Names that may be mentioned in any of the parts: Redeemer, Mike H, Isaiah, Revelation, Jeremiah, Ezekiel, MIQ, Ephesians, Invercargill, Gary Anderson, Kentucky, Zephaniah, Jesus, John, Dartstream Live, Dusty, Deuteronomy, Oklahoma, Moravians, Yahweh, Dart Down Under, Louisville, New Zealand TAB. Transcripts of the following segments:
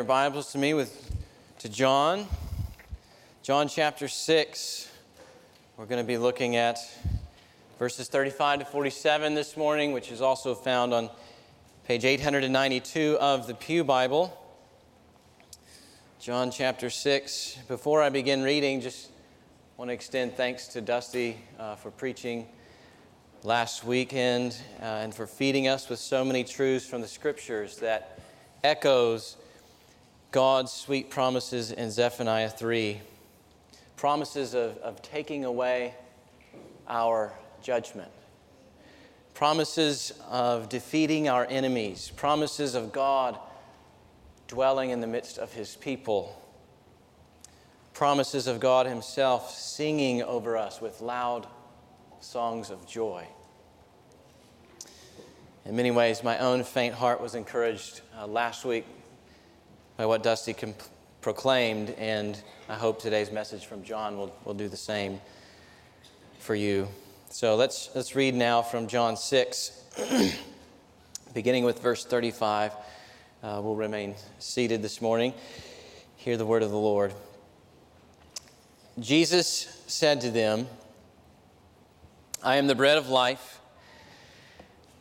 your Bibles to me to John. John chapter 6. We're going to be looking at verses 35 to 47 this morning, which is also found on page 892 of the Pew Bible. John chapter 6. Before I begin reading, just want to extend thanks to Dusty for preaching last weekend and for feeding us with so many truths from the Scriptures that echoes God's sweet promises in Zephaniah 3, promises of taking away our judgment, promises of defeating our enemies, promises of God dwelling in the midst of His people, promises of God Himself singing over us with loud songs of joy. In many ways, my own faint heart was encouraged last week by what Dusty proclaimed, and I hope today's message from John will do the same for you. So let's read now from John 6, beginning with verse 35. We'll remain seated this morning. Hear the word of the Lord. Jesus said to them, "I am the bread of life.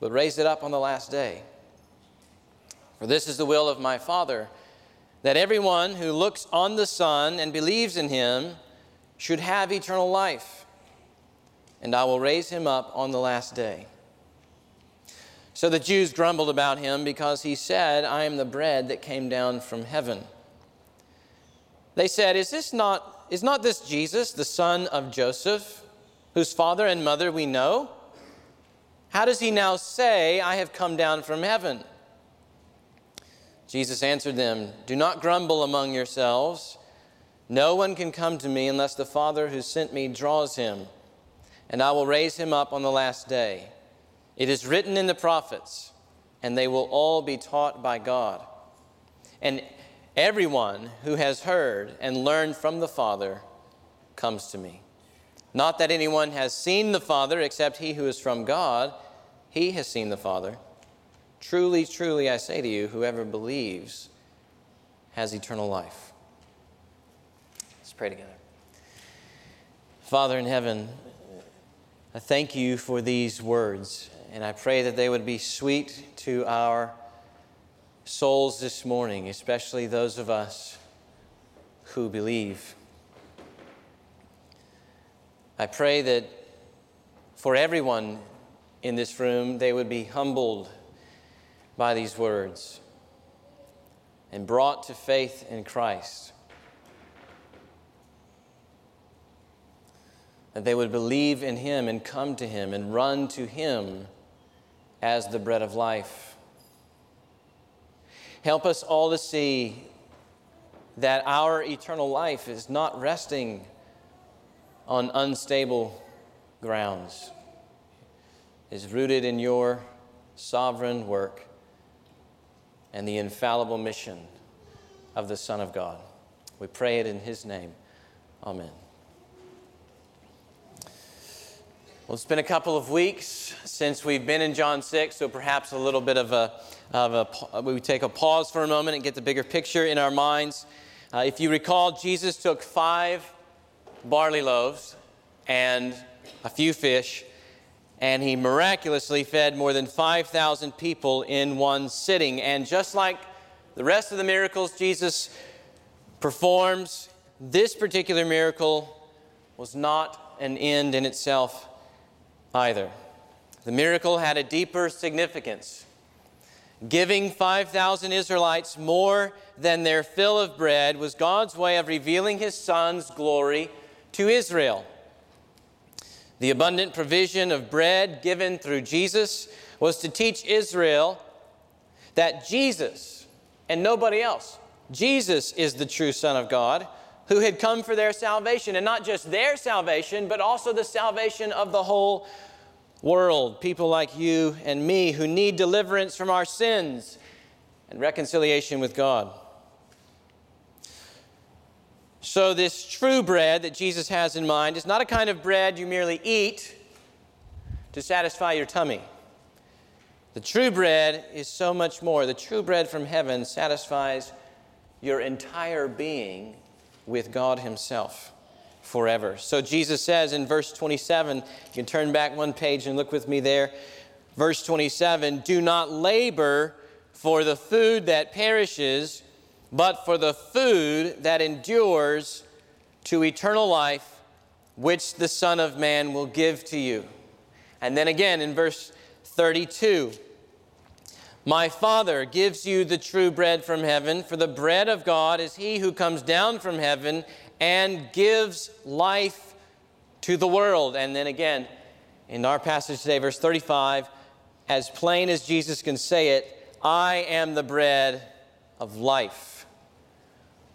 but raise it up on the last day. For this is the will of my Father, that everyone who looks on the Son and believes in him should have eternal life, and I will raise him up on the last day." So the Jews grumbled about him because he said, "I am the bread that came down from heaven." They said, Is not this Jesus, the son of Joseph, whose father and mother we know? How does he now say, 'I have come down from heaven'?" Jesus answered them, "Do not grumble among yourselves. No one can come to me unless the Father who sent me draws him, and I will raise him up on the last day. It is written in the prophets, and they will all be taught by God. And everyone who has heard and learned from the Father comes to me. Not that anyone has seen the Father except he who is from God. He has seen the Father. Truly, truly, I say to you, whoever believes has eternal life." Let's pray together. Father in heaven, I thank you for these words, and I pray that they would be sweet to our souls this morning, especially those of us who believe. I pray that for everyone in this room, they would be humbled by these words and brought to faith in Christ, that they would believe in him and come to him and run to him as the bread of life. Help us all to see that our eternal life is not resting on unstable grounds, is rooted in your sovereign work and the infallible mission of the Son of God. We pray it in his name. Amen. Well, it's been a couple of weeks since we've been in John 6, so perhaps a little bit we take a pause for a moment and get the bigger picture in our minds. If you recall, Jesus took 5 barley loaves and a few fish, and he miraculously fed more than 5,000 people in one sitting. And just like the rest of the miracles Jesus performs, this particular miracle was not an end in itself either. The miracle had a deeper significance. Giving 5,000 Israelites more than their fill of bread was God's way of revealing his Son's glory to Israel. The abundant provision of bread given through Jesus was to teach Israel that Jesus and nobody else. Jesus is the true Son of God, who had come for their salvation, and not just their salvation, but also the salvation of the whole world. People like you and me who need deliverance from our sins and reconciliation with God. So this true bread that Jesus has in mind is not a kind of bread you merely eat to satisfy your tummy. The true bread is so much more. The true bread from heaven satisfies your entire being with God Himself forever. So Jesus says in verse 27, you can turn back one page and look with me there. Verse 27, do not labor for the food that perishes, but for the food that endures to eternal life, which the Son of Man will give to you. And then again in verse 32, my Father gives you the true bread from heaven, for the bread of God is He who comes down from heaven and gives life to the world. And then again, in our passage today, verse 35, as plain as Jesus can say it, I am the bread of life.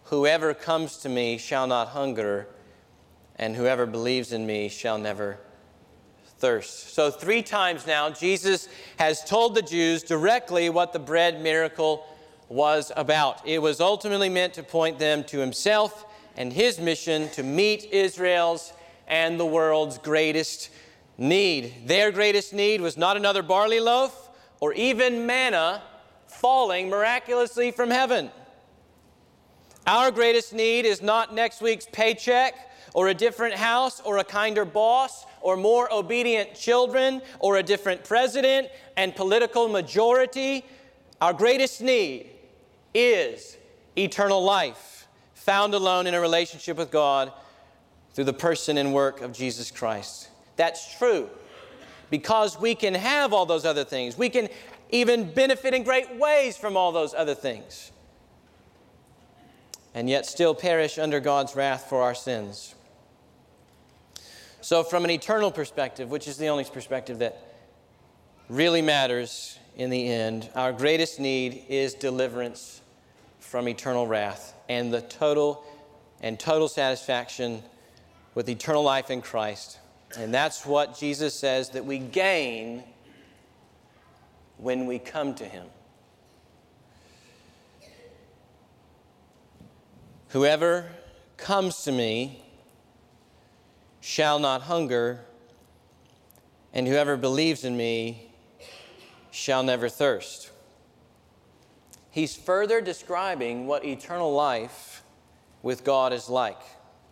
Whoever comes to me shall not hunger, and whoever believes in me shall never thirst. So 3 times now, Jesus has told the Jews directly what the bread miracle was about. It was ultimately meant to point them to Himself and His mission to meet Israel's and the world's greatest need. Their greatest need was not another barley loaf or even manna falling miraculously from heaven. Our greatest need is not next week's paycheck or a different house or a kinder boss or more obedient children, or a different president and political majority. Our greatest need is eternal life, found alone in a relationship with God through the person and work of Jesus Christ. That's true, because we can have all those other things. We can even benefit in great ways from all those other things, and yet still perish under God's wrath for our sins. So from an eternal perspective, which is the only perspective that really matters in the end, our greatest need is deliverance from eternal wrath and the total satisfaction with eternal life in Christ. And that's what Jesus says that we gain when we come to Him. Whoever comes to me shall not hunger, and whoever believes in me shall never thirst. He's further describing what eternal life with God is like.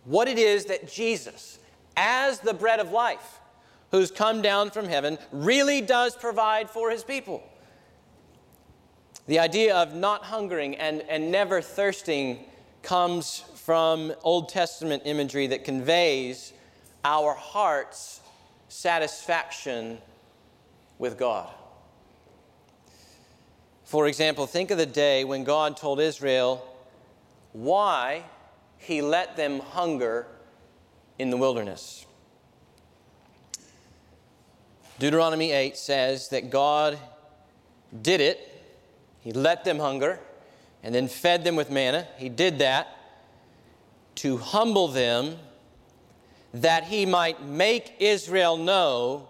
What it is that Jesus, as the bread of life, who's come down from heaven, really does provide for His people. The idea of not hungering and never thirsting comes from Old Testament imagery that conveys our heart's satisfaction with God. For example, think of the day when God told Israel why He let them hunger in the wilderness. Deuteronomy 8 says that God did it. He let them hunger and then fed them with manna. He did that to humble them, that He might make Israel know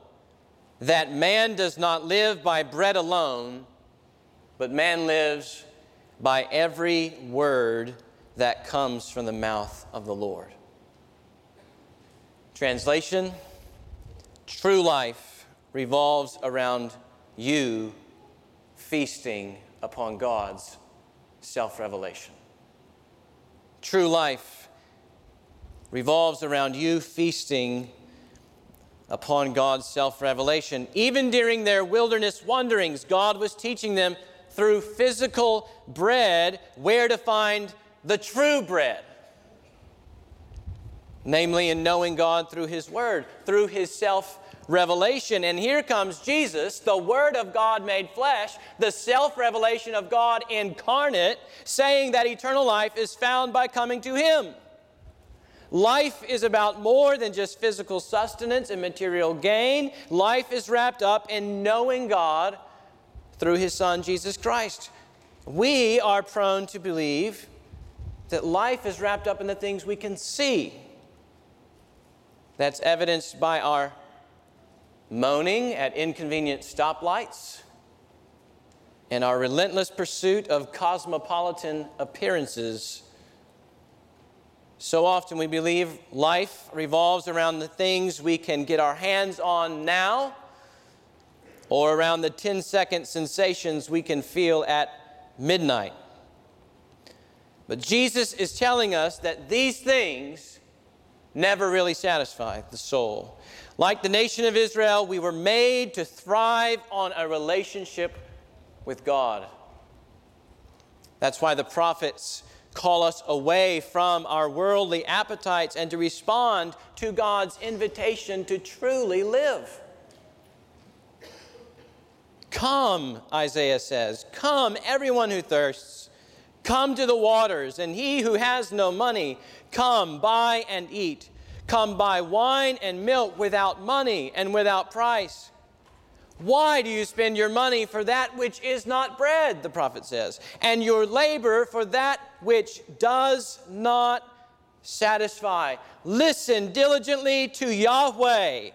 that man does not live by bread alone, but man lives by every word that comes from the mouth of the Lord. Translation: true life revolves around you feasting upon God's self-revelation. True life revolves around you feasting upon God's self-revelation. Even during their wilderness wanderings, God was teaching them through physical bread where to find the true bread, namely in knowing God through His Word, through His self-revelation. And here comes Jesus, the Word of God made flesh, the self-revelation of God incarnate, saying that eternal life is found by coming to Him. Life is about more than just physical sustenance and material gain. Life is wrapped up in knowing God through His Son, Jesus Christ. We are prone to believe that life is wrapped up in the things we can see. That's evidenced by our moaning at inconvenient stoplights and our relentless pursuit of cosmopolitan appearances. So often we believe life revolves around the things we can get our hands on now or around the 10-second sensations we can feel at midnight. But Jesus is telling us that these things never really satisfy the soul. Like the nation of Israel, we were made to thrive on a relationship with God. That's why the prophets call us away from our worldly appetites and to respond to God's invitation to truly live. Come, Isaiah says, come, everyone who thirsts, come to the waters, and he who has no money, come, buy and eat. Come, buy wine and milk without money and without price. Why do you spend your money for that which is not bread, the prophet says, and your labor for that which does not satisfy? Listen diligently to Yahweh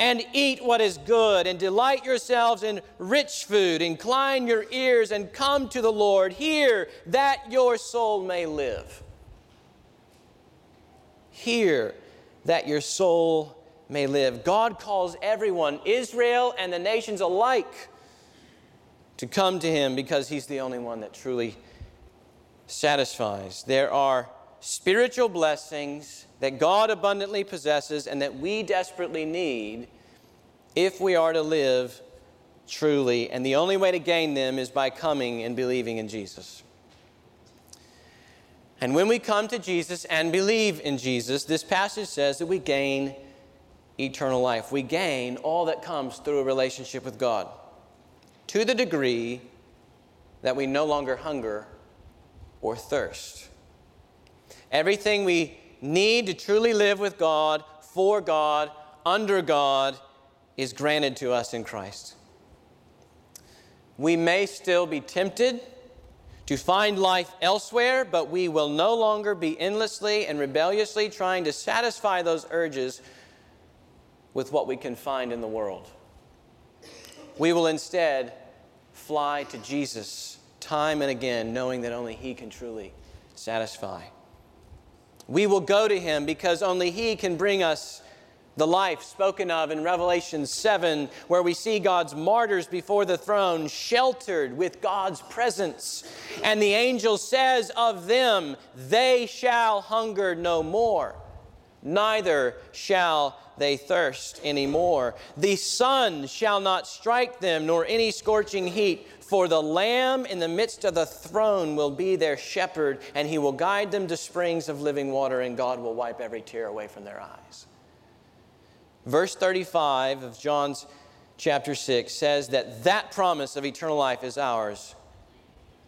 and eat what is good, and delight yourselves in rich food. Incline your ears and come to the Lord. Hear that your soul may live. Hear that your soul may live. God calls everyone, Israel and the nations alike, to come to Him because He's the only one that truly satisfies. There are spiritual blessings that God abundantly possesses and that we desperately need if we are to live truly. And the only way to gain them is by coming and believing in Jesus. And when we come to Jesus and believe in Jesus, this passage says that we gain eternal life. We gain all that comes through a relationship with God to the degree that we no longer hunger or thirst. Everything we need to truly live with God, for God, under God, is granted to us in Christ. We may still be tempted to find life elsewhere, but we will no longer be endlessly and rebelliously trying to satisfy those urges with what we can find in the world. We will instead fly to Jesus time and again, knowing that only He can truly satisfy. We will go to Him because only He can bring us the life spoken of in Revelation 7, where we see God's martyrs before the throne, sheltered with God's presence. And the angel says of them, they shall hunger no more, neither shall they thirst anymore. The sun shall not strike them, nor any scorching heat. For the Lamb in the midst of the throne will be their shepherd, and He will guide them to springs of living water, and God will wipe every tear away from their eyes. Verse 35 of John's chapter 6 says that that promise of eternal life is ours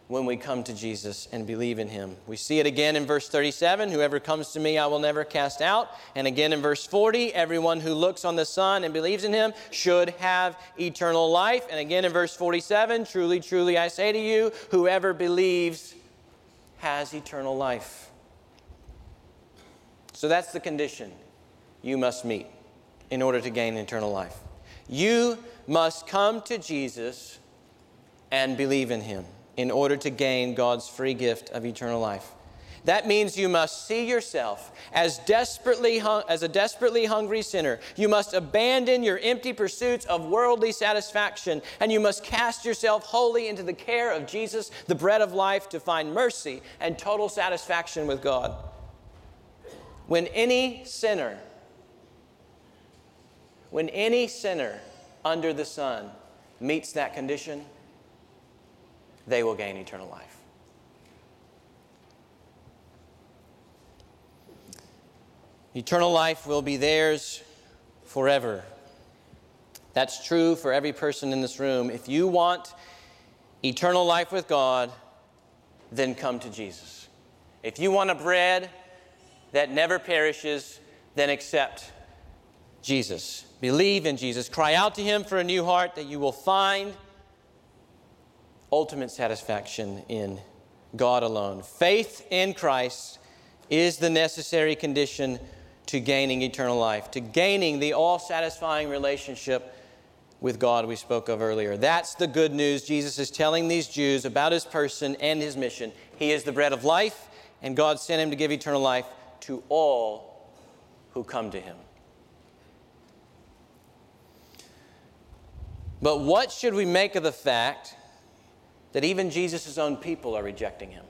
when we come to Jesus and believe in Him. We see it again in verse 37, whoever comes to me, I will never cast out. And again in verse 40, everyone who looks on the Son and believes in Him should have eternal life. And again in verse 47, truly, truly, I say to you, whoever believes has eternal life. So that's the condition you must meet in order to gain eternal life. You must come to Jesus and believe in Him in order to gain God's free gift of eternal life. That means you must see yourself as a desperately hungry sinner. You must abandon your empty pursuits of worldly satisfaction, and you must cast yourself wholly into the care of Jesus, the bread of life, to find mercy and total satisfaction with God. When any sinner under the sun meets that condition, they will gain eternal life. Eternal life will be theirs forever. That's true for every person in this room. If you want eternal life with God, then come to Jesus. If you want a bread that never perishes, then accept Jesus. Believe in Jesus. Cry out to Him for a new heart that you will find ultimate satisfaction in God alone. Faith in Christ is the necessary condition to gaining eternal life, to gaining the all-satisfying relationship with God we spoke of earlier. That's the good news Jesus is telling these Jews about His person and His mission. He is the bread of life, and God sent Him to give eternal life to all who come to Him. But what should we make of the fact that even Jesus' own people are rejecting Him?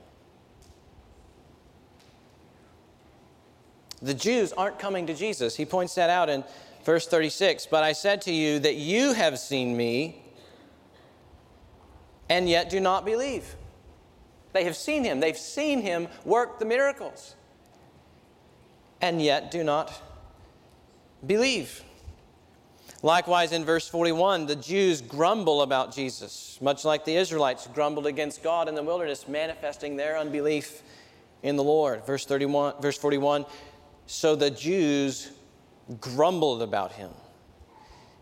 The Jews aren't coming to Jesus. He points that out in verse 36. But I said to you that you have seen me, and yet do not believe. They have seen Him. They've seen Him work the miracles, and yet do not believe. Likewise, in verse 41, the Jews grumble about Jesus, much like the Israelites grumbled against God in the wilderness, manifesting their unbelief in the Lord. Verse 41, so the Jews grumbled about Him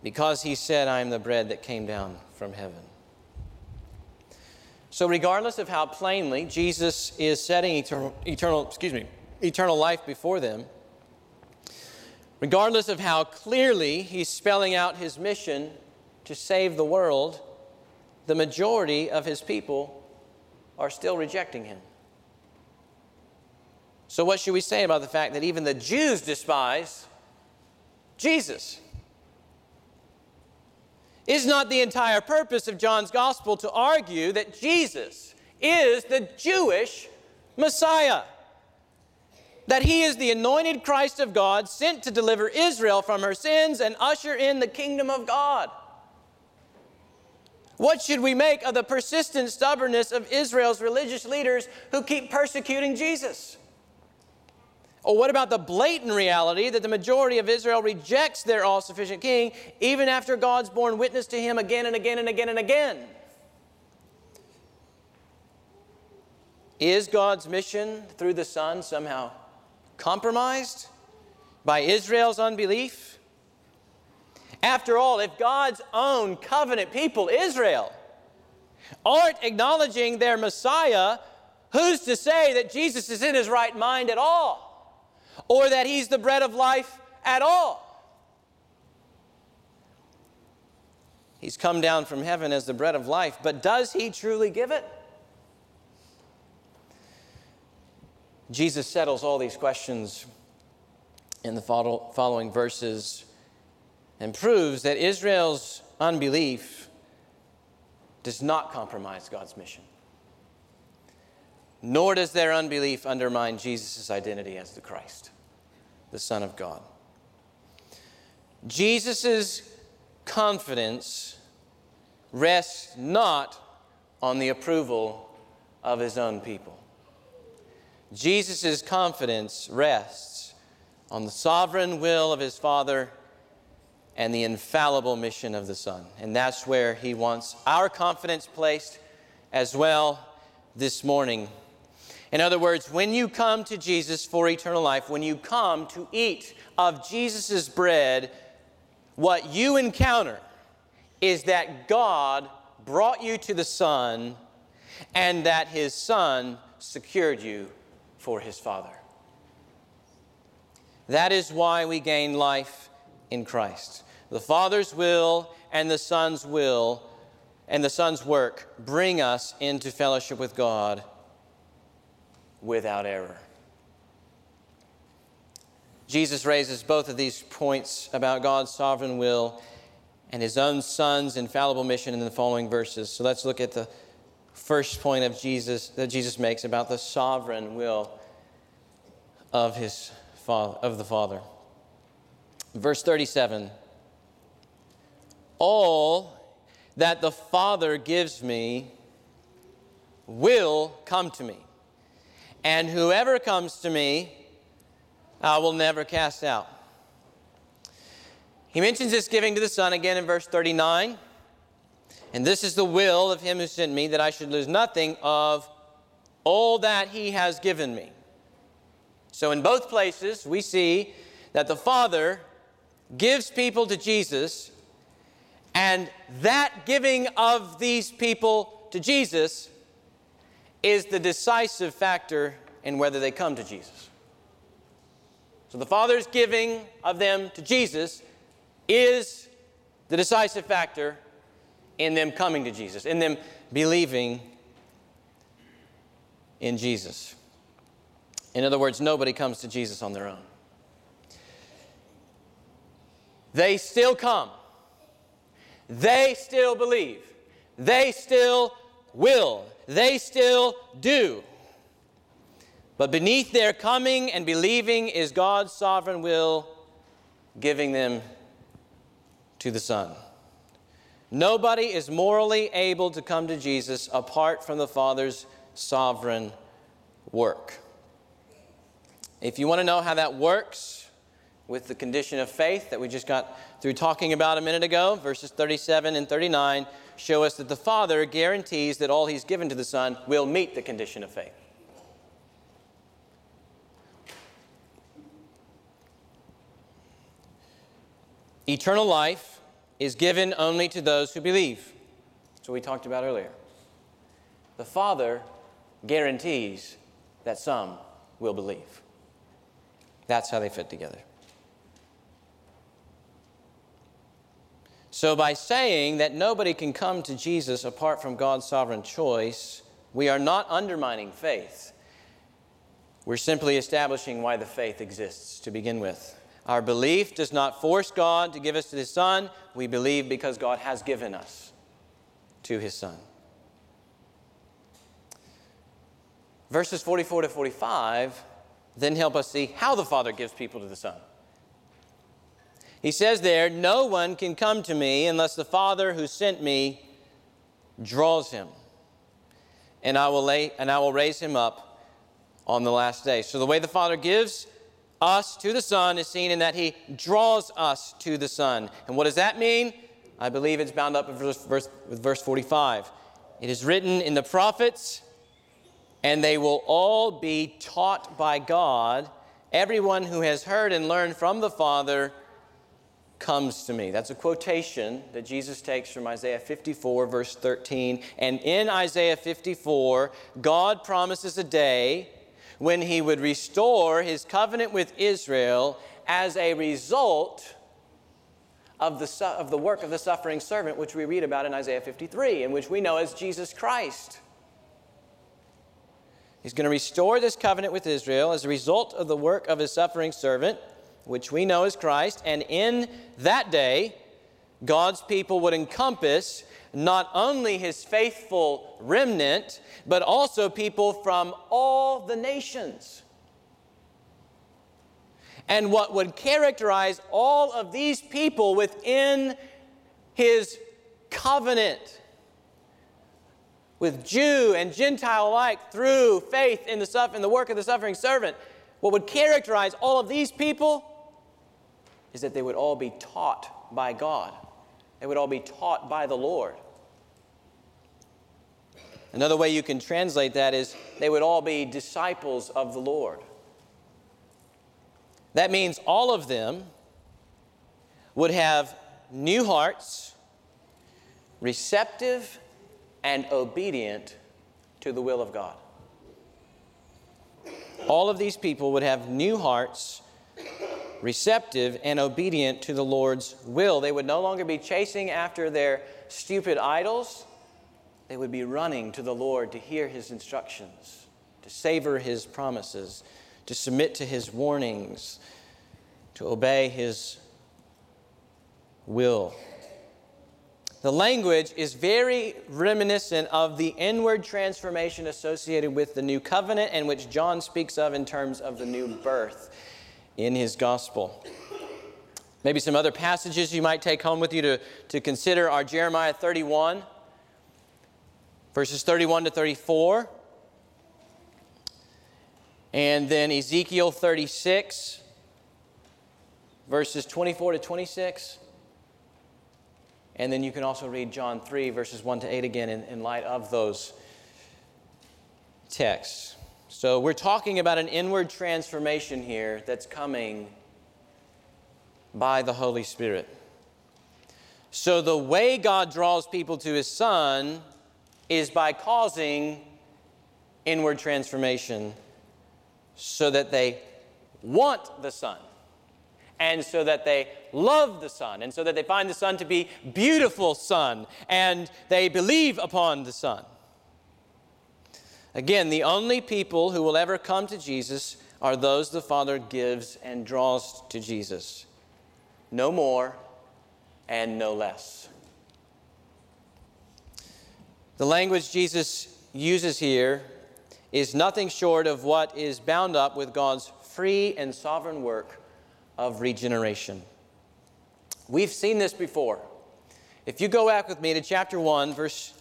because He said, I am the bread that came down from heaven. So regardless of how plainly Jesus is setting eternal life before them, regardless of how clearly He's spelling out His mission to save the world, the majority of His people are still rejecting Him. So what should we say about the fact that even the Jews despise Jesus? Is not the entire purpose of John's gospel to argue that Jesus is the Jewish Messiah? That He is the anointed Christ of God, sent to deliver Israel from her sins and usher in the kingdom of God. What should we make of the persistent stubbornness of Israel's religious leaders who keep persecuting Jesus? Or what about the blatant reality that the majority of Israel rejects their all-sufficient King, even after God's borne witness to Him again and again and again and again? Is God's mission through the Son somehow compromised by Israel's unbelief? After all, if God's own covenant people, Israel, aren't acknowledging their Messiah, who's to say that Jesus is in His right mind at all, or that He's the bread of life at all? He's come down from heaven as the bread of life, but does He truly give it? Jesus settles all these questions in the following verses and proves that Israel's unbelief does not compromise God's mission, nor does their unbelief undermine Jesus' identity as the Christ, the Son of God. Jesus' confidence rests not on the approval of His own people. Jesus' confidence rests on the sovereign will of His Father and the infallible mission of the Son. And that's where He wants our confidence placed as well this morning. In other words, when you come to Jesus for eternal life, when you come to eat of Jesus' bread, what you encounter is that God brought you to the Son and that His Son secured you for His Father. That is why we gain life in Christ. The Father's will and the Son's work bring us into fellowship with God without error. Jesus raises both of these points about God's sovereign will and His own Son's infallible mission in the following verses. So let's look at the first point of Jesus makes about the sovereign will of the Father. Verse 37, all that the Father gives me will come to me, and whoever comes to me, I will never cast out. He mentions this giving to the Son again in verse 39. And this is the will of Him who sent me, that I should lose nothing of all that He has given me. So in both places, we see that the Father gives people to Jesus, and that giving of these people to Jesus is the decisive factor in whether they come to Jesus. So the Father's giving of them to Jesus is the decisive factor in them coming to Jesus, in them believing in Jesus. In other words, nobody comes to Jesus on their own. They still come. They still believe. They still will. They still do. But beneath their coming and believing is God's sovereign will giving them to the Son. Nobody is morally able to come to Jesus apart from the Father's sovereign work. If you want to know how that works with the condition of faith that we just got through talking about a minute ago, verses 37 and 39 show us that the Father guarantees that all He's given to the Son will meet the condition of faith. Eternal life is given only to those who believe. That's what we talked about earlier. The Father guarantees that some will believe. That's how they fit together. So by saying that nobody can come to Jesus apart from God's sovereign choice, we are not undermining faith. We're simply establishing why the faith exists to begin with. Our belief does not force God to give us to His Son. We believe because God has given us to His Son. Verses 44 to 45 then help us see how the Father gives people to the Son. He says there, "No one can come to me unless the Father who sent me draws him, and I will raise him up on the last day." So the way the Father gives us to the Son is seen in that He draws us to the Son. And what does that mean? I believe it's bound up with verse 45. It is written in the prophets, "And they will all be taught by God. Everyone who has heard and learned from the Father comes to me." That's a quotation that Jesus takes from Isaiah 54, verse 13. And in Isaiah 54, God promises a day when He would restore His covenant with Israel as a result of the work of the suffering servant, which we read about in Isaiah 53, and which we know as Jesus Christ. He's going to restore this covenant with Israel as a result of the work of His suffering servant, which we know as Christ. And in that day, God's people would encompass not only His faithful remnant, but also people from all the nations. And what would characterize all of these people within His covenant with Jew and Gentile alike through faith in the work of the suffering servant, what would characterize all of these people is that they would all be taught by God. They would all be taught by the Lord. Another way you can translate that is they would all be disciples of the Lord. That means all of them would have new hearts, receptive and obedient to the will of God. All of these people would have new hearts, receptive and obedient to the Lord's will. They would no longer be chasing after their stupid idols. They would be running to the Lord to hear His instructions, to savor His promises, to submit to His warnings, to obey His will. The language is very reminiscent of the inward transformation associated with the new covenant and which John speaks of in terms of the new birth in his gospel. Maybe some other passages you might take home with you to consider are Jeremiah 31, verses 31 to 34, and then Ezekiel 36, verses 24 to 26. And then you can also read John 3, verses 1 to 8 again in light of those texts. So we're talking about an inward transformation here that's coming by the Holy Spirit. So the way God draws people to His Son is by causing inward transformation so that they want the Son, and so that they love the Son, and so that they find the Son to be beautiful Son, and they believe upon the Son. Again, the only people who will ever come to Jesus are those the Father gives and draws to Jesus. No more and no less. The language Jesus uses here is nothing short of what is bound up with God's free and sovereign work of regeneration. We've seen this before. If you go back with me to chapter 1, verse,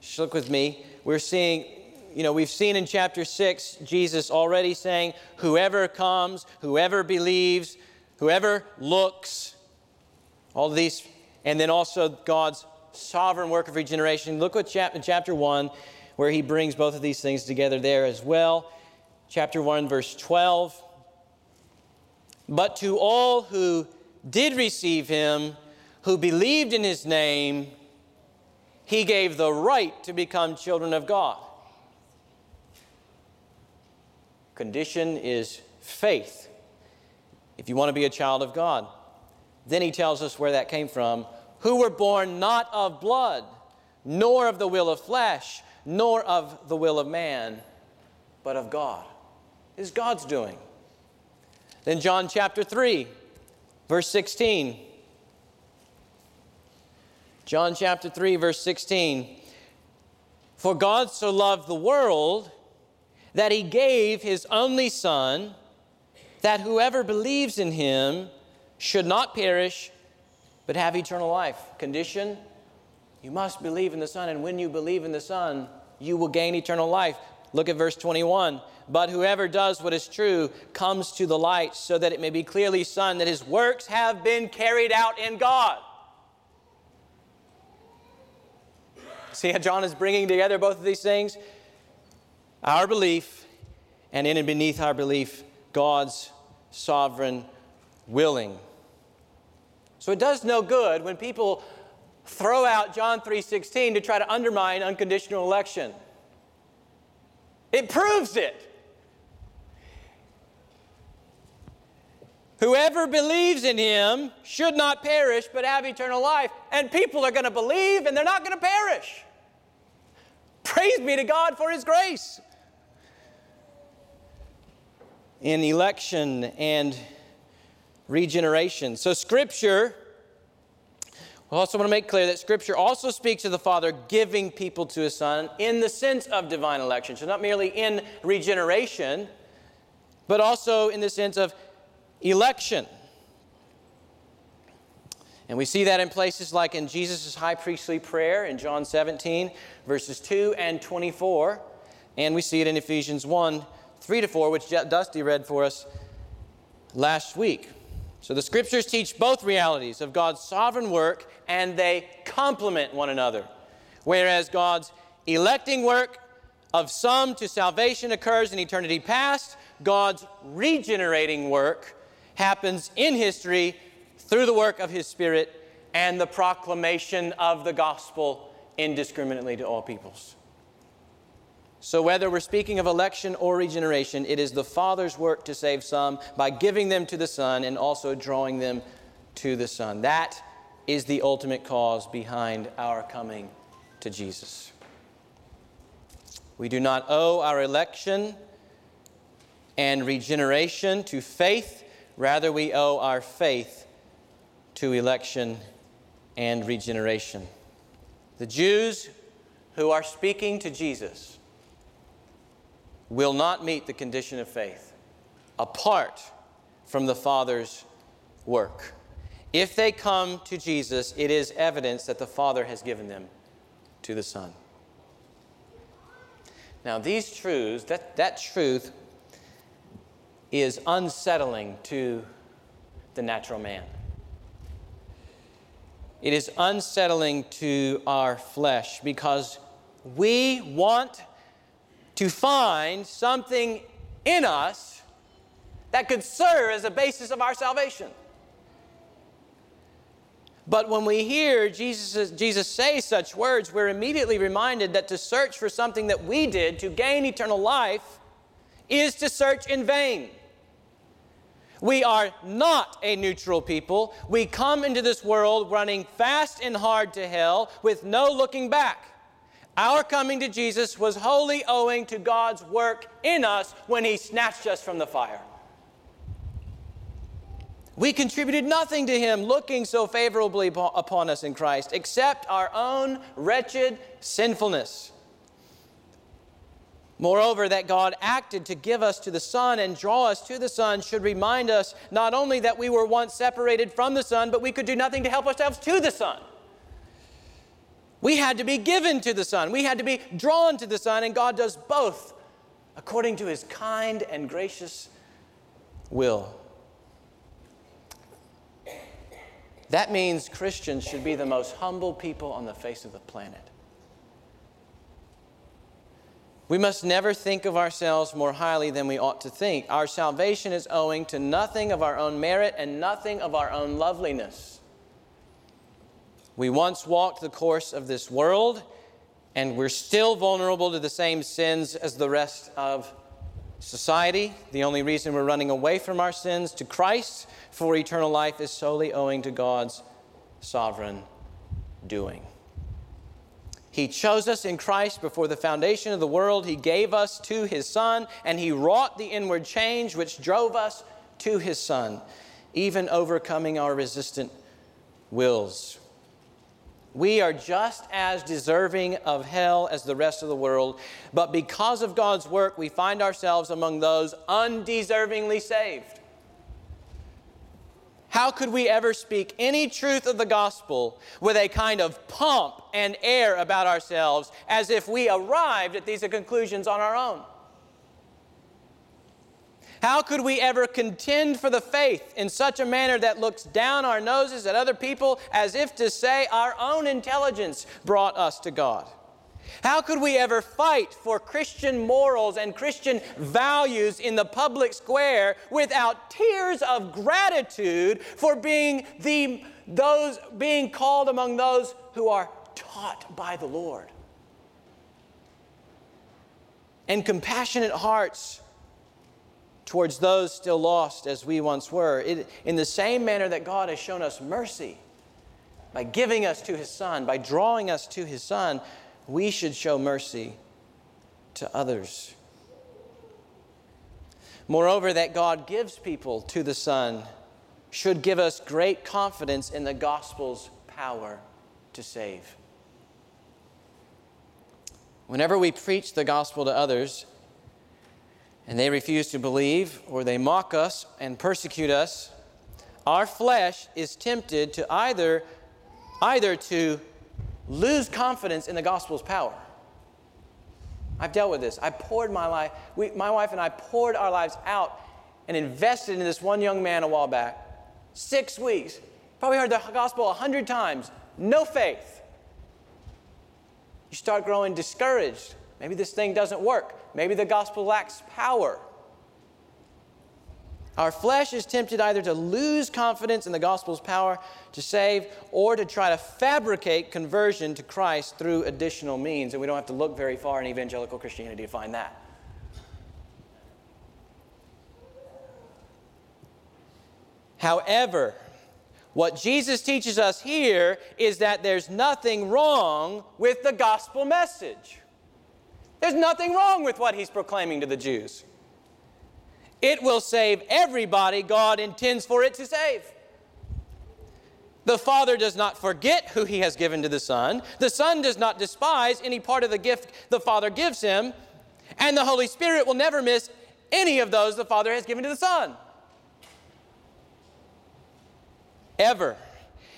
just look with me, we're seeing, we've seen in chapter 6, Jesus already saying, whoever comes, whoever believes, whoever looks, all these, and then also God's sovereign work of regeneration. Look at chapter 1, where he brings both of these things together there as well. Chapter 1, verse 12. But to all who did receive him, who believed in his name, he gave the right to become children of God. Condition is faith, if you want to be a child of God. Then he tells us where that came from. Who were born not of blood, nor of the will of flesh, nor of the will of man, but of God. It is God's doing. Then John chapter 3, verse 16. John chapter 3, verse 16. For God so loved the world that he gave his only Son, that whoever believes in him should not perish, but have eternal life. Condition, you must believe in the Son, and when you believe in the Son, you will gain eternal life. Look at verse 21. But whoever does what is true comes to the light, so that it may be clearly seen that his works have been carried out in God. See how John is bringing together both of these things? Our belief, and in and beneath our belief, God's sovereign willing. So it does no good when people throw out John 3:16 to try to undermine unconditional election. It proves it. Whoever believes in him should not perish, but have eternal life. And people are going to believe, and they're not going to perish. Praise be to God for his grace. In election and regeneration. So Scripture, I also want to make clear that Scripture also speaks of the Father giving people to his Son in the sense of divine election. So not merely in regeneration, but also in the sense of election. And we see that in places like in Jesus' high priestly prayer in John 17, verses 2 and 24. And we see it in Ephesians 1, 3 to 4, which Dusty read for us last week. So the Scriptures teach both realities of God's sovereign work, and they complement one another. Whereas God's electing work of some to salvation occurs in eternity past, God's regenerating work happens in history through the work of his Spirit and the proclamation of the gospel indiscriminately to all peoples. So whether we're speaking of election or regeneration, it is the Father's work to save some by giving them to the Son and also drawing them to the Son. That is the ultimate cause behind our coming to Jesus. We do not owe our election and regeneration to faith. Rather, we owe our faith to election and regeneration. The Jews who are speaking to Jesus will not meet the condition of faith apart from the Father's work. If they come to Jesus, it is evidence that the Father has given them to the Son. Now, these truths, that truth is unsettling to the natural man. It is unsettling to our flesh because we want to find something in us that could serve as a basis of our salvation. But when we hear Jesus say such words, we're immediately reminded that to search for something that we did to gain eternal life is to search in vain. We are not a neutral people. We come into this world running fast and hard to hell with no looking back. Our coming to Jesus was wholly owing to God's work in us when He snatched us from the fire. We contributed nothing to Him looking so favorably upon us in Christ except our own wretched sinfulness. Moreover, that God acted to give us to the Son and draw us to the Son should remind us not only that we were once separated from the Son, but we could do nothing to help ourselves to the Son. We had to be given to the Son. We had to be drawn to the Son, and God does both according to His kind and gracious will. That means Christians should be the most humble people on the face of the planet. We must never think of ourselves more highly than we ought to think. Our salvation is owing to nothing of our own merit and nothing of our own loveliness. We once walked the course of this world, and we're still vulnerable to the same sins as the rest of society. The only reason we're running away from our sins to Christ for eternal life is solely owing to God's sovereign doing. He chose us in Christ before the foundation of the world. He gave us to His Son, and He wrought the inward change which drove us to His Son, even overcoming our resistant wills. We are just as deserving of hell as the rest of the world, but because of God's work, we find ourselves among those undeservingly saved. How could we ever speak any truth of the gospel with a kind of pomp and air about ourselves as if we arrived at these conclusions on our own? How could we ever contend for the faith in such a manner that looks down our noses at other people as if to say our own intelligence brought us to God? How could we ever fight for Christian morals and Christian values in the public square without tears of gratitude for being called among those who are taught by the Lord? And compassionate hearts towards those still lost as we once were, in the same manner that God has shown us mercy by giving us to His Son, by drawing us to His Son, we should show mercy to others. Moreover, that God gives people to the Son should give us great confidence in the gospel's power to save. Whenever we preach the gospel to others and they refuse to believe, or they mock us and persecute us, our flesh is tempted to either to lose confidence in the gospel's power. I've dealt with this. I poured my life. My wife and I poured our lives out and invested in this one young man a while back. 6 weeks. Probably heard the gospel 100 times. No faith. You start growing discouraged. Maybe this thing doesn't work. Maybe the gospel lacks power. Our flesh is tempted either to lose confidence in the gospel's power to save, or to try to fabricate conversion to Christ through additional means. And we don't have to look very far in evangelical Christianity to find that. However, what Jesus teaches us here is that there's nothing wrong with the gospel message. There's nothing wrong with what He's proclaiming to the Jews. It will save everybody God intends for it to save. The Father does not forget who He has given to the Son. The Son does not despise any part of the gift the Father gives Him. And the Holy Spirit will never miss any of those the Father has given to the Son. Ever.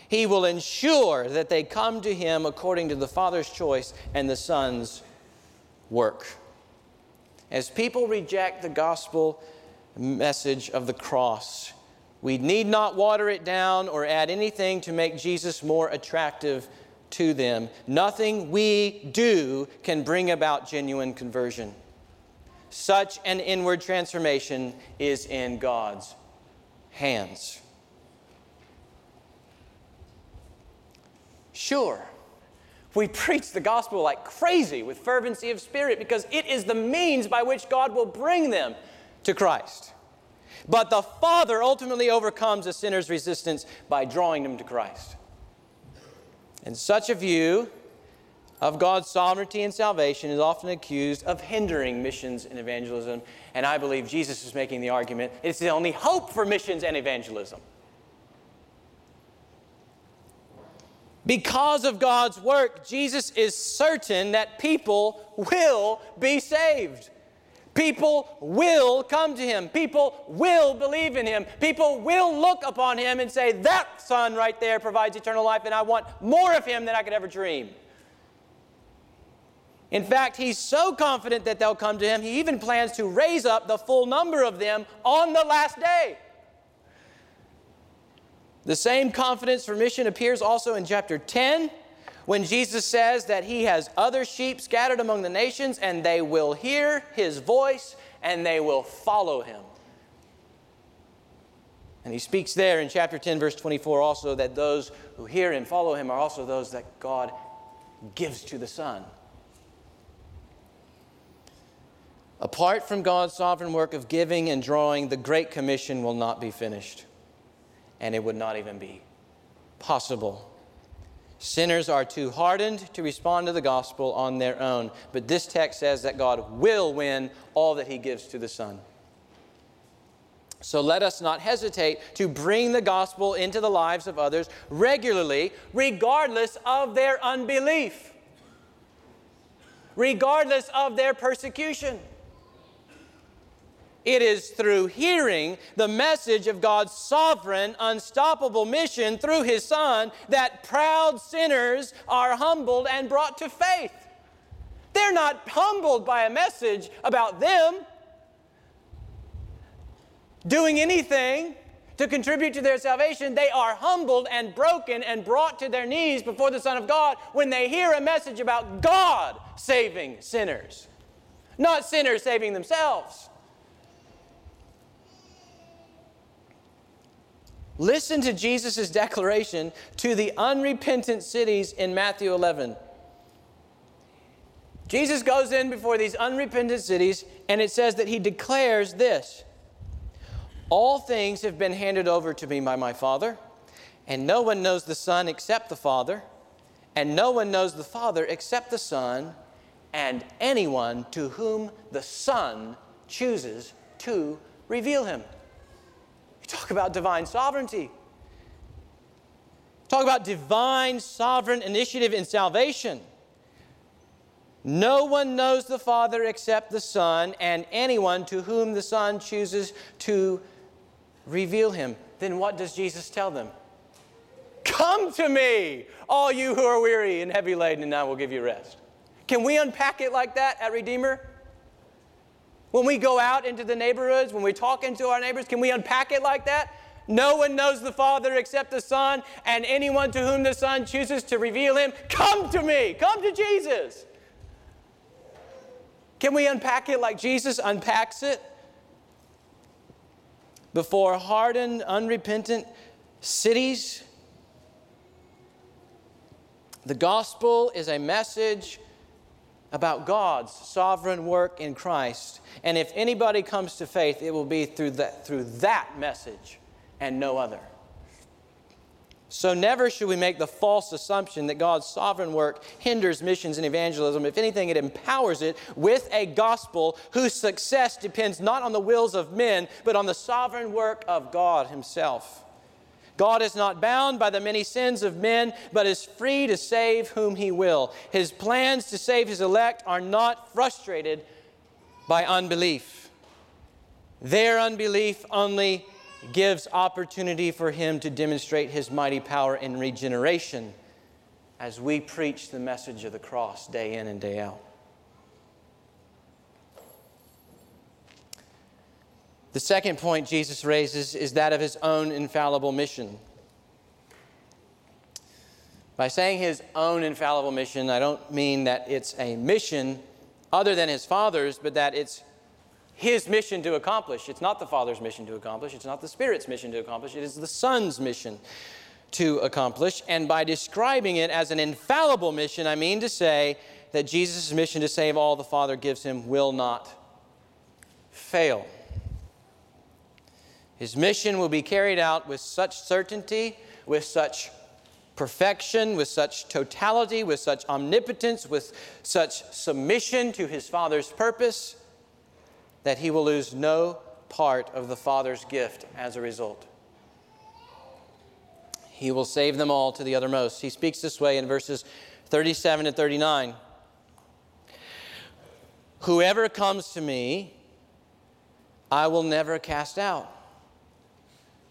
He will ensure that they come to Him according to the Father's choice and the Son's work. As people reject the gospel message of the cross, we need not water it down or add anything to make Jesus more attractive to them. Nothing we do can bring about genuine conversion. Such an inward transformation is in God's hands. Sure, we preach the gospel like crazy with fervency of spirit because it is the means by which God will bring them to Christ. But the Father ultimately overcomes a sinner's resistance by drawing them to Christ. And such a view of God's sovereignty and salvation is often accused of hindering missions and evangelism. And I believe Jesus is making the argument it's the only hope for missions and evangelism. Because of God's work, Jesus is certain that people will be saved. People will come to Him. People will believe in Him. People will look upon Him and say, that Son right there provides eternal life, and I want more of Him than I could ever dream. In fact, He's so confident that they'll come to Him, He even plans to raise up the full number of them on the last day. The same confidence for mission appears also in chapter 10, when Jesus says that He has other sheep scattered among the nations, and they will hear His voice, and they will follow Him. And He speaks there in chapter 10, verse 24 also, that those who hear and follow Him are also those that God gives to the Son. Apart from God's sovereign work of giving and drawing, the Great Commission will not be finished, and it would not even be possible. Sinners are too hardened to respond to the gospel on their own. But this text says that God will win all that He gives to the Son. So let us not hesitate to bring the gospel into the lives of others regularly, regardless of their unbelief, regardless of their persecution. It is through hearing the message of God's sovereign, unstoppable mission through His Son that proud sinners are humbled and brought to faith. They're not humbled by a message about them doing anything to contribute to their salvation. They are humbled and broken and brought to their knees before the Son of God when they hear a message about God saving sinners, not sinners saving themselves. Listen to Jesus' declaration to the unrepentant cities in Matthew 11. Jesus goes in before these unrepentant cities, and it says that He declares this: all things have been handed over to me by my Father, and no one knows the Son except the Father, and no one knows the Father except the Son, and anyone to whom the Son chooses to reveal Him. Talk about divine sovereignty. Talk about divine sovereign initiative in salvation. No one knows the Father except the Son, and anyone to whom the Son chooses to reveal Him. Then what does Jesus tell them? Come to me, all you who are weary and heavy laden, and I will give you rest. Can we unpack it like that at Redeemer? When we go out into the neighborhoods, when we're talking to our neighbors, can we unpack it like that? No one knows the Father except the Son, and anyone to whom the Son chooses to reveal Him, come to me, come to Jesus. Can we unpack it like Jesus unpacks it? Before hardened, unrepentant cities, the gospel is a message about God's sovereign work in Christ. And if anybody comes to faith, it will be through that message and no other. So never should we make the false assumption that God's sovereign work hinders missions and evangelism. If anything, it empowers it with a gospel whose success depends not on the wills of men, but on the sovereign work of God Himself. God is not bound by the many sins of men, but is free to save whom He will. His plans to save His elect are not frustrated by unbelief. Their unbelief only gives opportunity for Him to demonstrate His mighty power in regeneration as we preach the message of the cross day in and day out. The second point Jesus raises is that of His own infallible mission. By saying His own infallible mission, I don't mean that it's a mission other than His Father's, but that it's His mission to accomplish. It's not the Father's mission to accomplish. It's not the Spirit's mission to accomplish. It is the Son's mission to accomplish. And by describing it as an infallible mission, I mean to say that Jesus' mission to save all the Father gives him will not fail. His mission will be carried out with such certainty, with such perfection, with such totality, with such omnipotence, with such submission to his Father's purpose, that he will lose no part of the Father's gift as a result. He will save them all to the uttermost. He speaks this way in verses 37 and 39. Whoever comes to me, I will never cast out.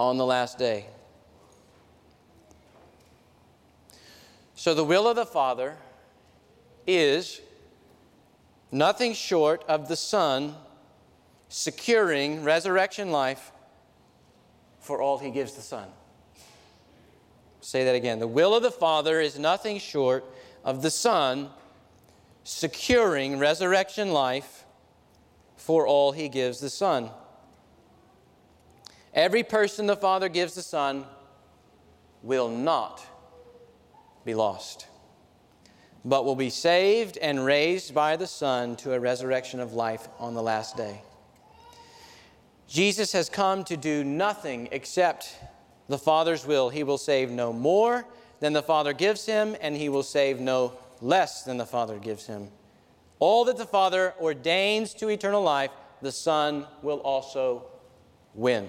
on the last day. So the will of the Father is nothing short of the Son securing resurrection life for all he gives the Son. Say that again. The will of the Father is nothing short of the Son securing resurrection life for all he gives the Son. Every person the Father gives the Son will not be lost, but will be saved and raised by the Son to a resurrection of life on the last day. Jesus has come to do nothing except the Father's will. He will save no more than the Father gives him, and he will save no less than the Father gives him. All that the Father ordains to eternal life, the Son will also win.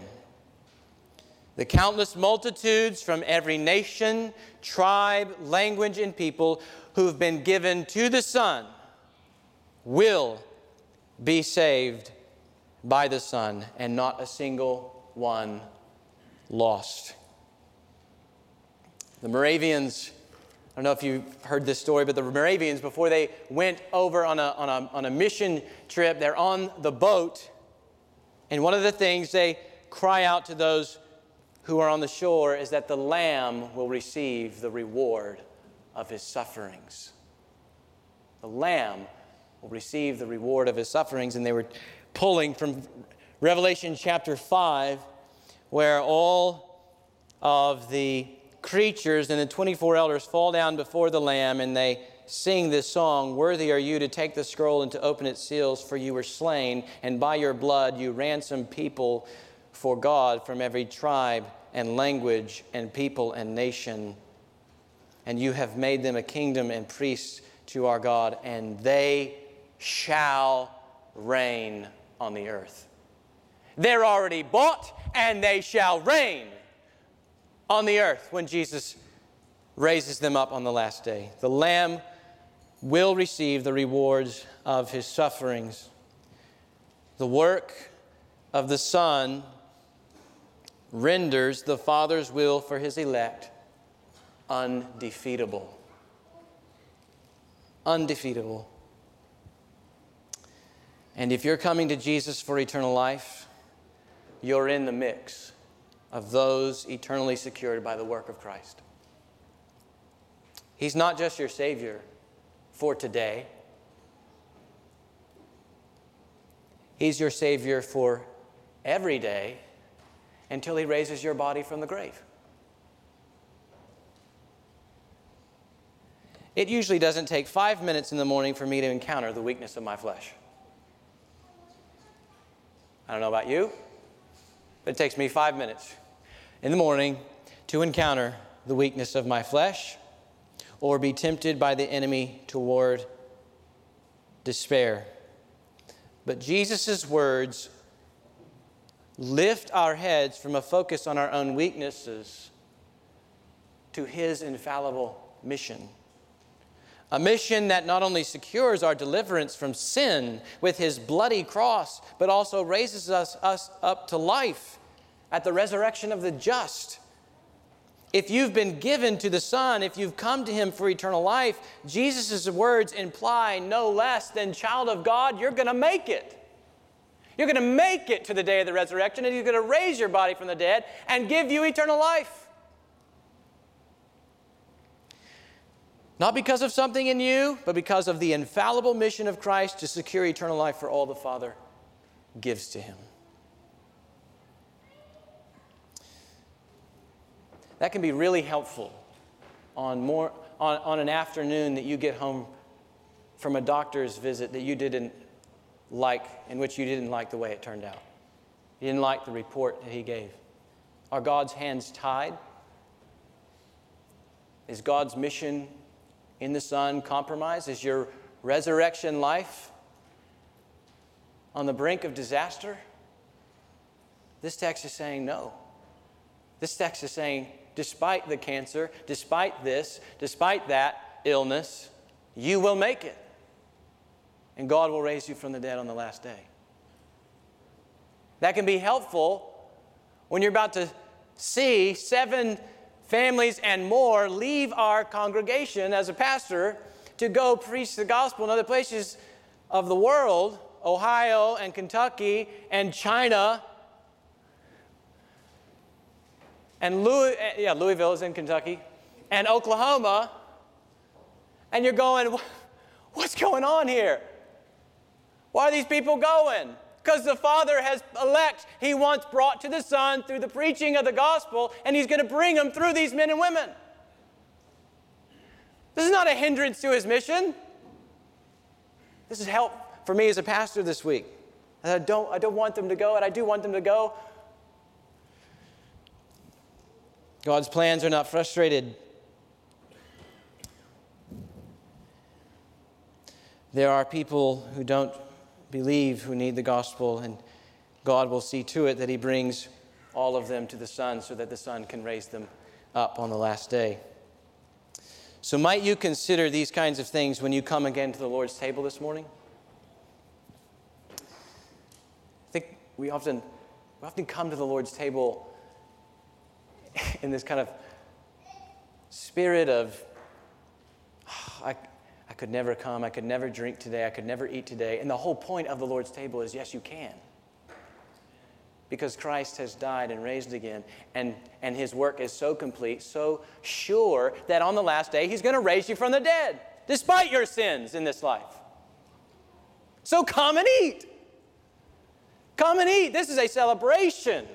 The countless multitudes from every nation, tribe, language, and people who've been given to the Son will be saved by the Son, and not a single one lost. The Moravians, I don't know if you've heard this story, but the Moravians, before they went over on a mission trip, they're on the boat, and one of the things they cry out to those who are on the shore is that the Lamb will receive the reward of his sufferings. The Lamb will receive the reward of his sufferings. And they were pulling from Revelation chapter 5, where all of the creatures and the 24 elders fall down before the Lamb, and they sing this song, "Worthy are you to take the scroll and to open its seals, for you were slain, and by your blood you ransomed people for God from every tribe and language and people and nation. And you have made them a kingdom and priests to our God, and they shall reign on the earth." They're already bought, and they shall reign on the earth when Jesus raises them up on the last day. The Lamb will receive the rewards of his sufferings. The work of the Son renders the Father's will for his elect undefeatable. Undefeatable. And if you're coming to Jesus for eternal life, you're in the mix of those eternally secured by the work of Christ. He's not just your Savior for today. He's your Savior for every day until he raises your body from the grave. It usually doesn't take 5 minutes in the morning for me to encounter the weakness of my flesh. I don't know about you, but it takes me 5 minutes in the morning to encounter the weakness of my flesh or be tempted by the enemy toward despair. But Jesus' words lift our heads from a focus on our own weaknesses to his infallible mission. A mission that not only secures our deliverance from sin with his bloody cross, but also raises us up to life at the resurrection of the just. If you've been given to the Son, if you've come to Him for eternal life, Jesus' words imply no less than, child of God, you're going to make it. You're going to make it to the day of the resurrection, and He's going to raise your body from the dead and give you eternal life. Not because of something in you, but because of the infallible mission of Christ to secure eternal life for all the Father gives to Him. That can be really helpful on an afternoon that you get home from a doctor's visit that you didn't like, in which you didn't like the way it turned out. You didn't like the report that he gave. Are God's hands tied? Is God's mission in the Son compromised? Is your resurrection life on the brink of disaster? This text is saying no. This text is saying, despite the cancer, despite this, despite that illness, you will make it. And God will raise you from the dead on the last day. That can be helpful when you're about to see 7 families and more leave our congregation as a pastor to go preach the gospel in other places of the world, Ohio and Kentucky and China. And Louisville is in Kentucky, and Oklahoma, and you're going, what's going on here? Why are these people going? Because the Father has elect. He once brought to the Son through the preaching of the gospel, and He's going to bring them through these men and women. This is not a hindrance to His mission. This is help for me as a pastor this week. And I don't want them to go, and I do want them to go. God's plans are not frustrated. There are people who don't believe who need the gospel, and God will see to it that He brings all of them to the Son so that the Son can raise them up on the last day. So might you consider these kinds of things when you come again to the Lord's table this morning? I think we often come to the Lord's table in this kind of spirit of, oh, I could never come, I could never drink today, I could never eat today. And the whole point of the Lord's table is, yes, you can. Because Christ has died and raised again, and His work is so complete, so sure, that on the last day He's going to raise you from the dead, despite your sins in this life. So come and eat. Come and eat. This is a celebration.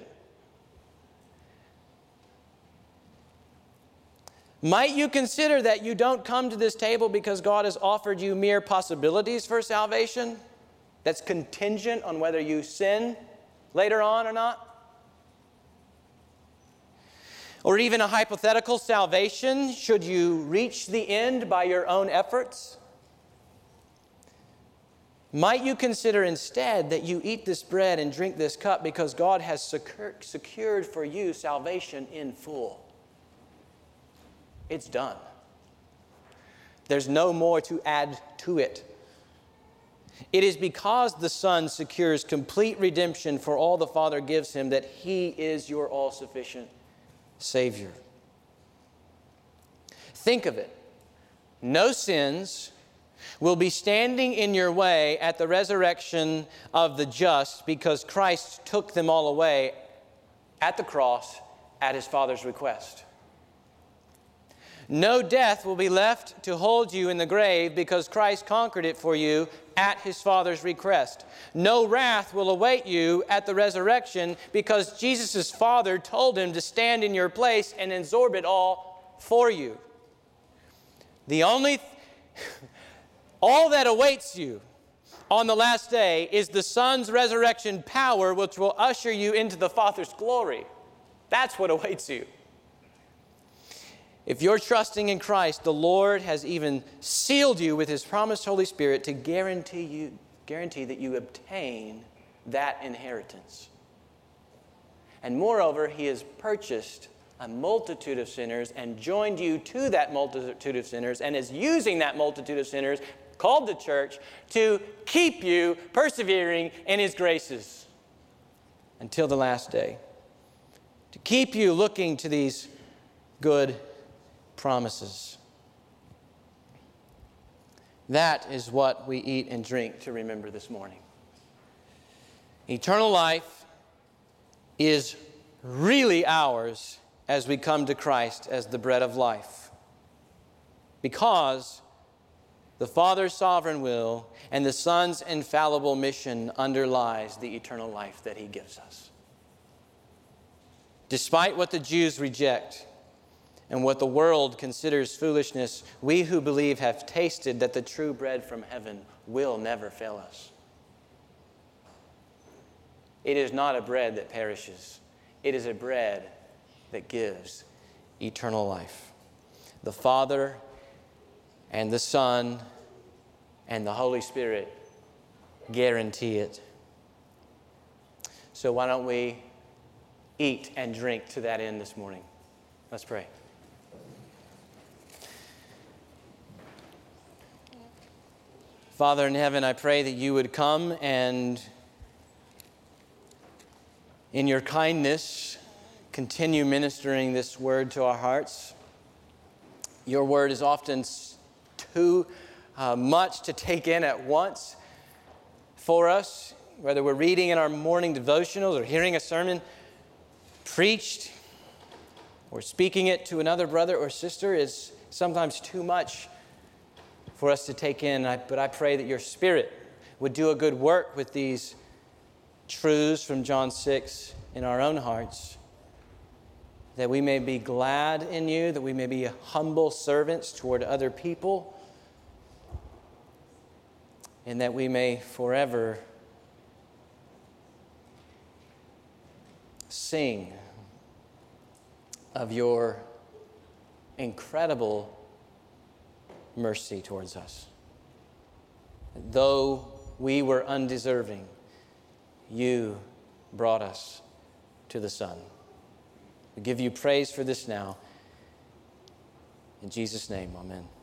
Might you consider that you don't come to this table because God has offered you mere possibilities for salvation that's contingent on whether you sin later on or not? Or even a hypothetical salvation should you reach the end by your own efforts? Might you consider instead that you eat this bread and drink this cup because God has secured for you salvation in full? It's done. There's no more to add to it. It is because the Son secures complete redemption for all the Father gives Him that He is your all-sufficient Savior. Think of it. No sins will be standing in your way at the resurrection of the just because Christ took them all away at the cross at His Father's request. No death will be left to hold you in the grave because Christ conquered it for you at His Father's request. No wrath will await you at the resurrection because Jesus' Father told Him to stand in your place and absorb it all for you. All that awaits you on the last day is the Son's resurrection power, which will usher you into the Father's glory. That's what awaits you. If you're trusting in Christ, the Lord has even sealed you with His promised Holy Spirit to guarantee that you obtain that inheritance. And moreover, He has purchased a multitude of sinners and joined you to that multitude of sinners and is using that multitude of sinners, called the church, to keep you persevering in His graces until the last day, to keep you looking to these good promises. That is what we eat and drink to remember this morning. Eternal life is really ours as we come to Christ as the bread of life, because the Father's sovereign will and the Son's infallible mission underlies the eternal life that He gives us. Despite what the Jews reject and what the world considers foolishness, we who believe have tasted that the true bread from heaven will never fail us. It is not a bread that perishes. It is a bread that gives eternal life. The Father and the Son and the Holy Spirit guarantee it. So why don't we eat and drink to that end this morning? Let's pray. Father in heaven, I pray that you would come and in your kindness continue ministering this word to our hearts. Your word is often too much to take in at once for us, whether we're reading in our morning devotionals or hearing a sermon preached or speaking it to another brother or sister is sometimes too much for us to take in. But I pray that your Spirit would do a good work with these truths from John 6 in our own hearts, that we may be glad in you, that we may be humble servants toward other people, and that we may forever sing of your incredible mercy towards us. Though we were undeserving, you brought us to the Son. We give you praise for this now. In Jesus' name, amen.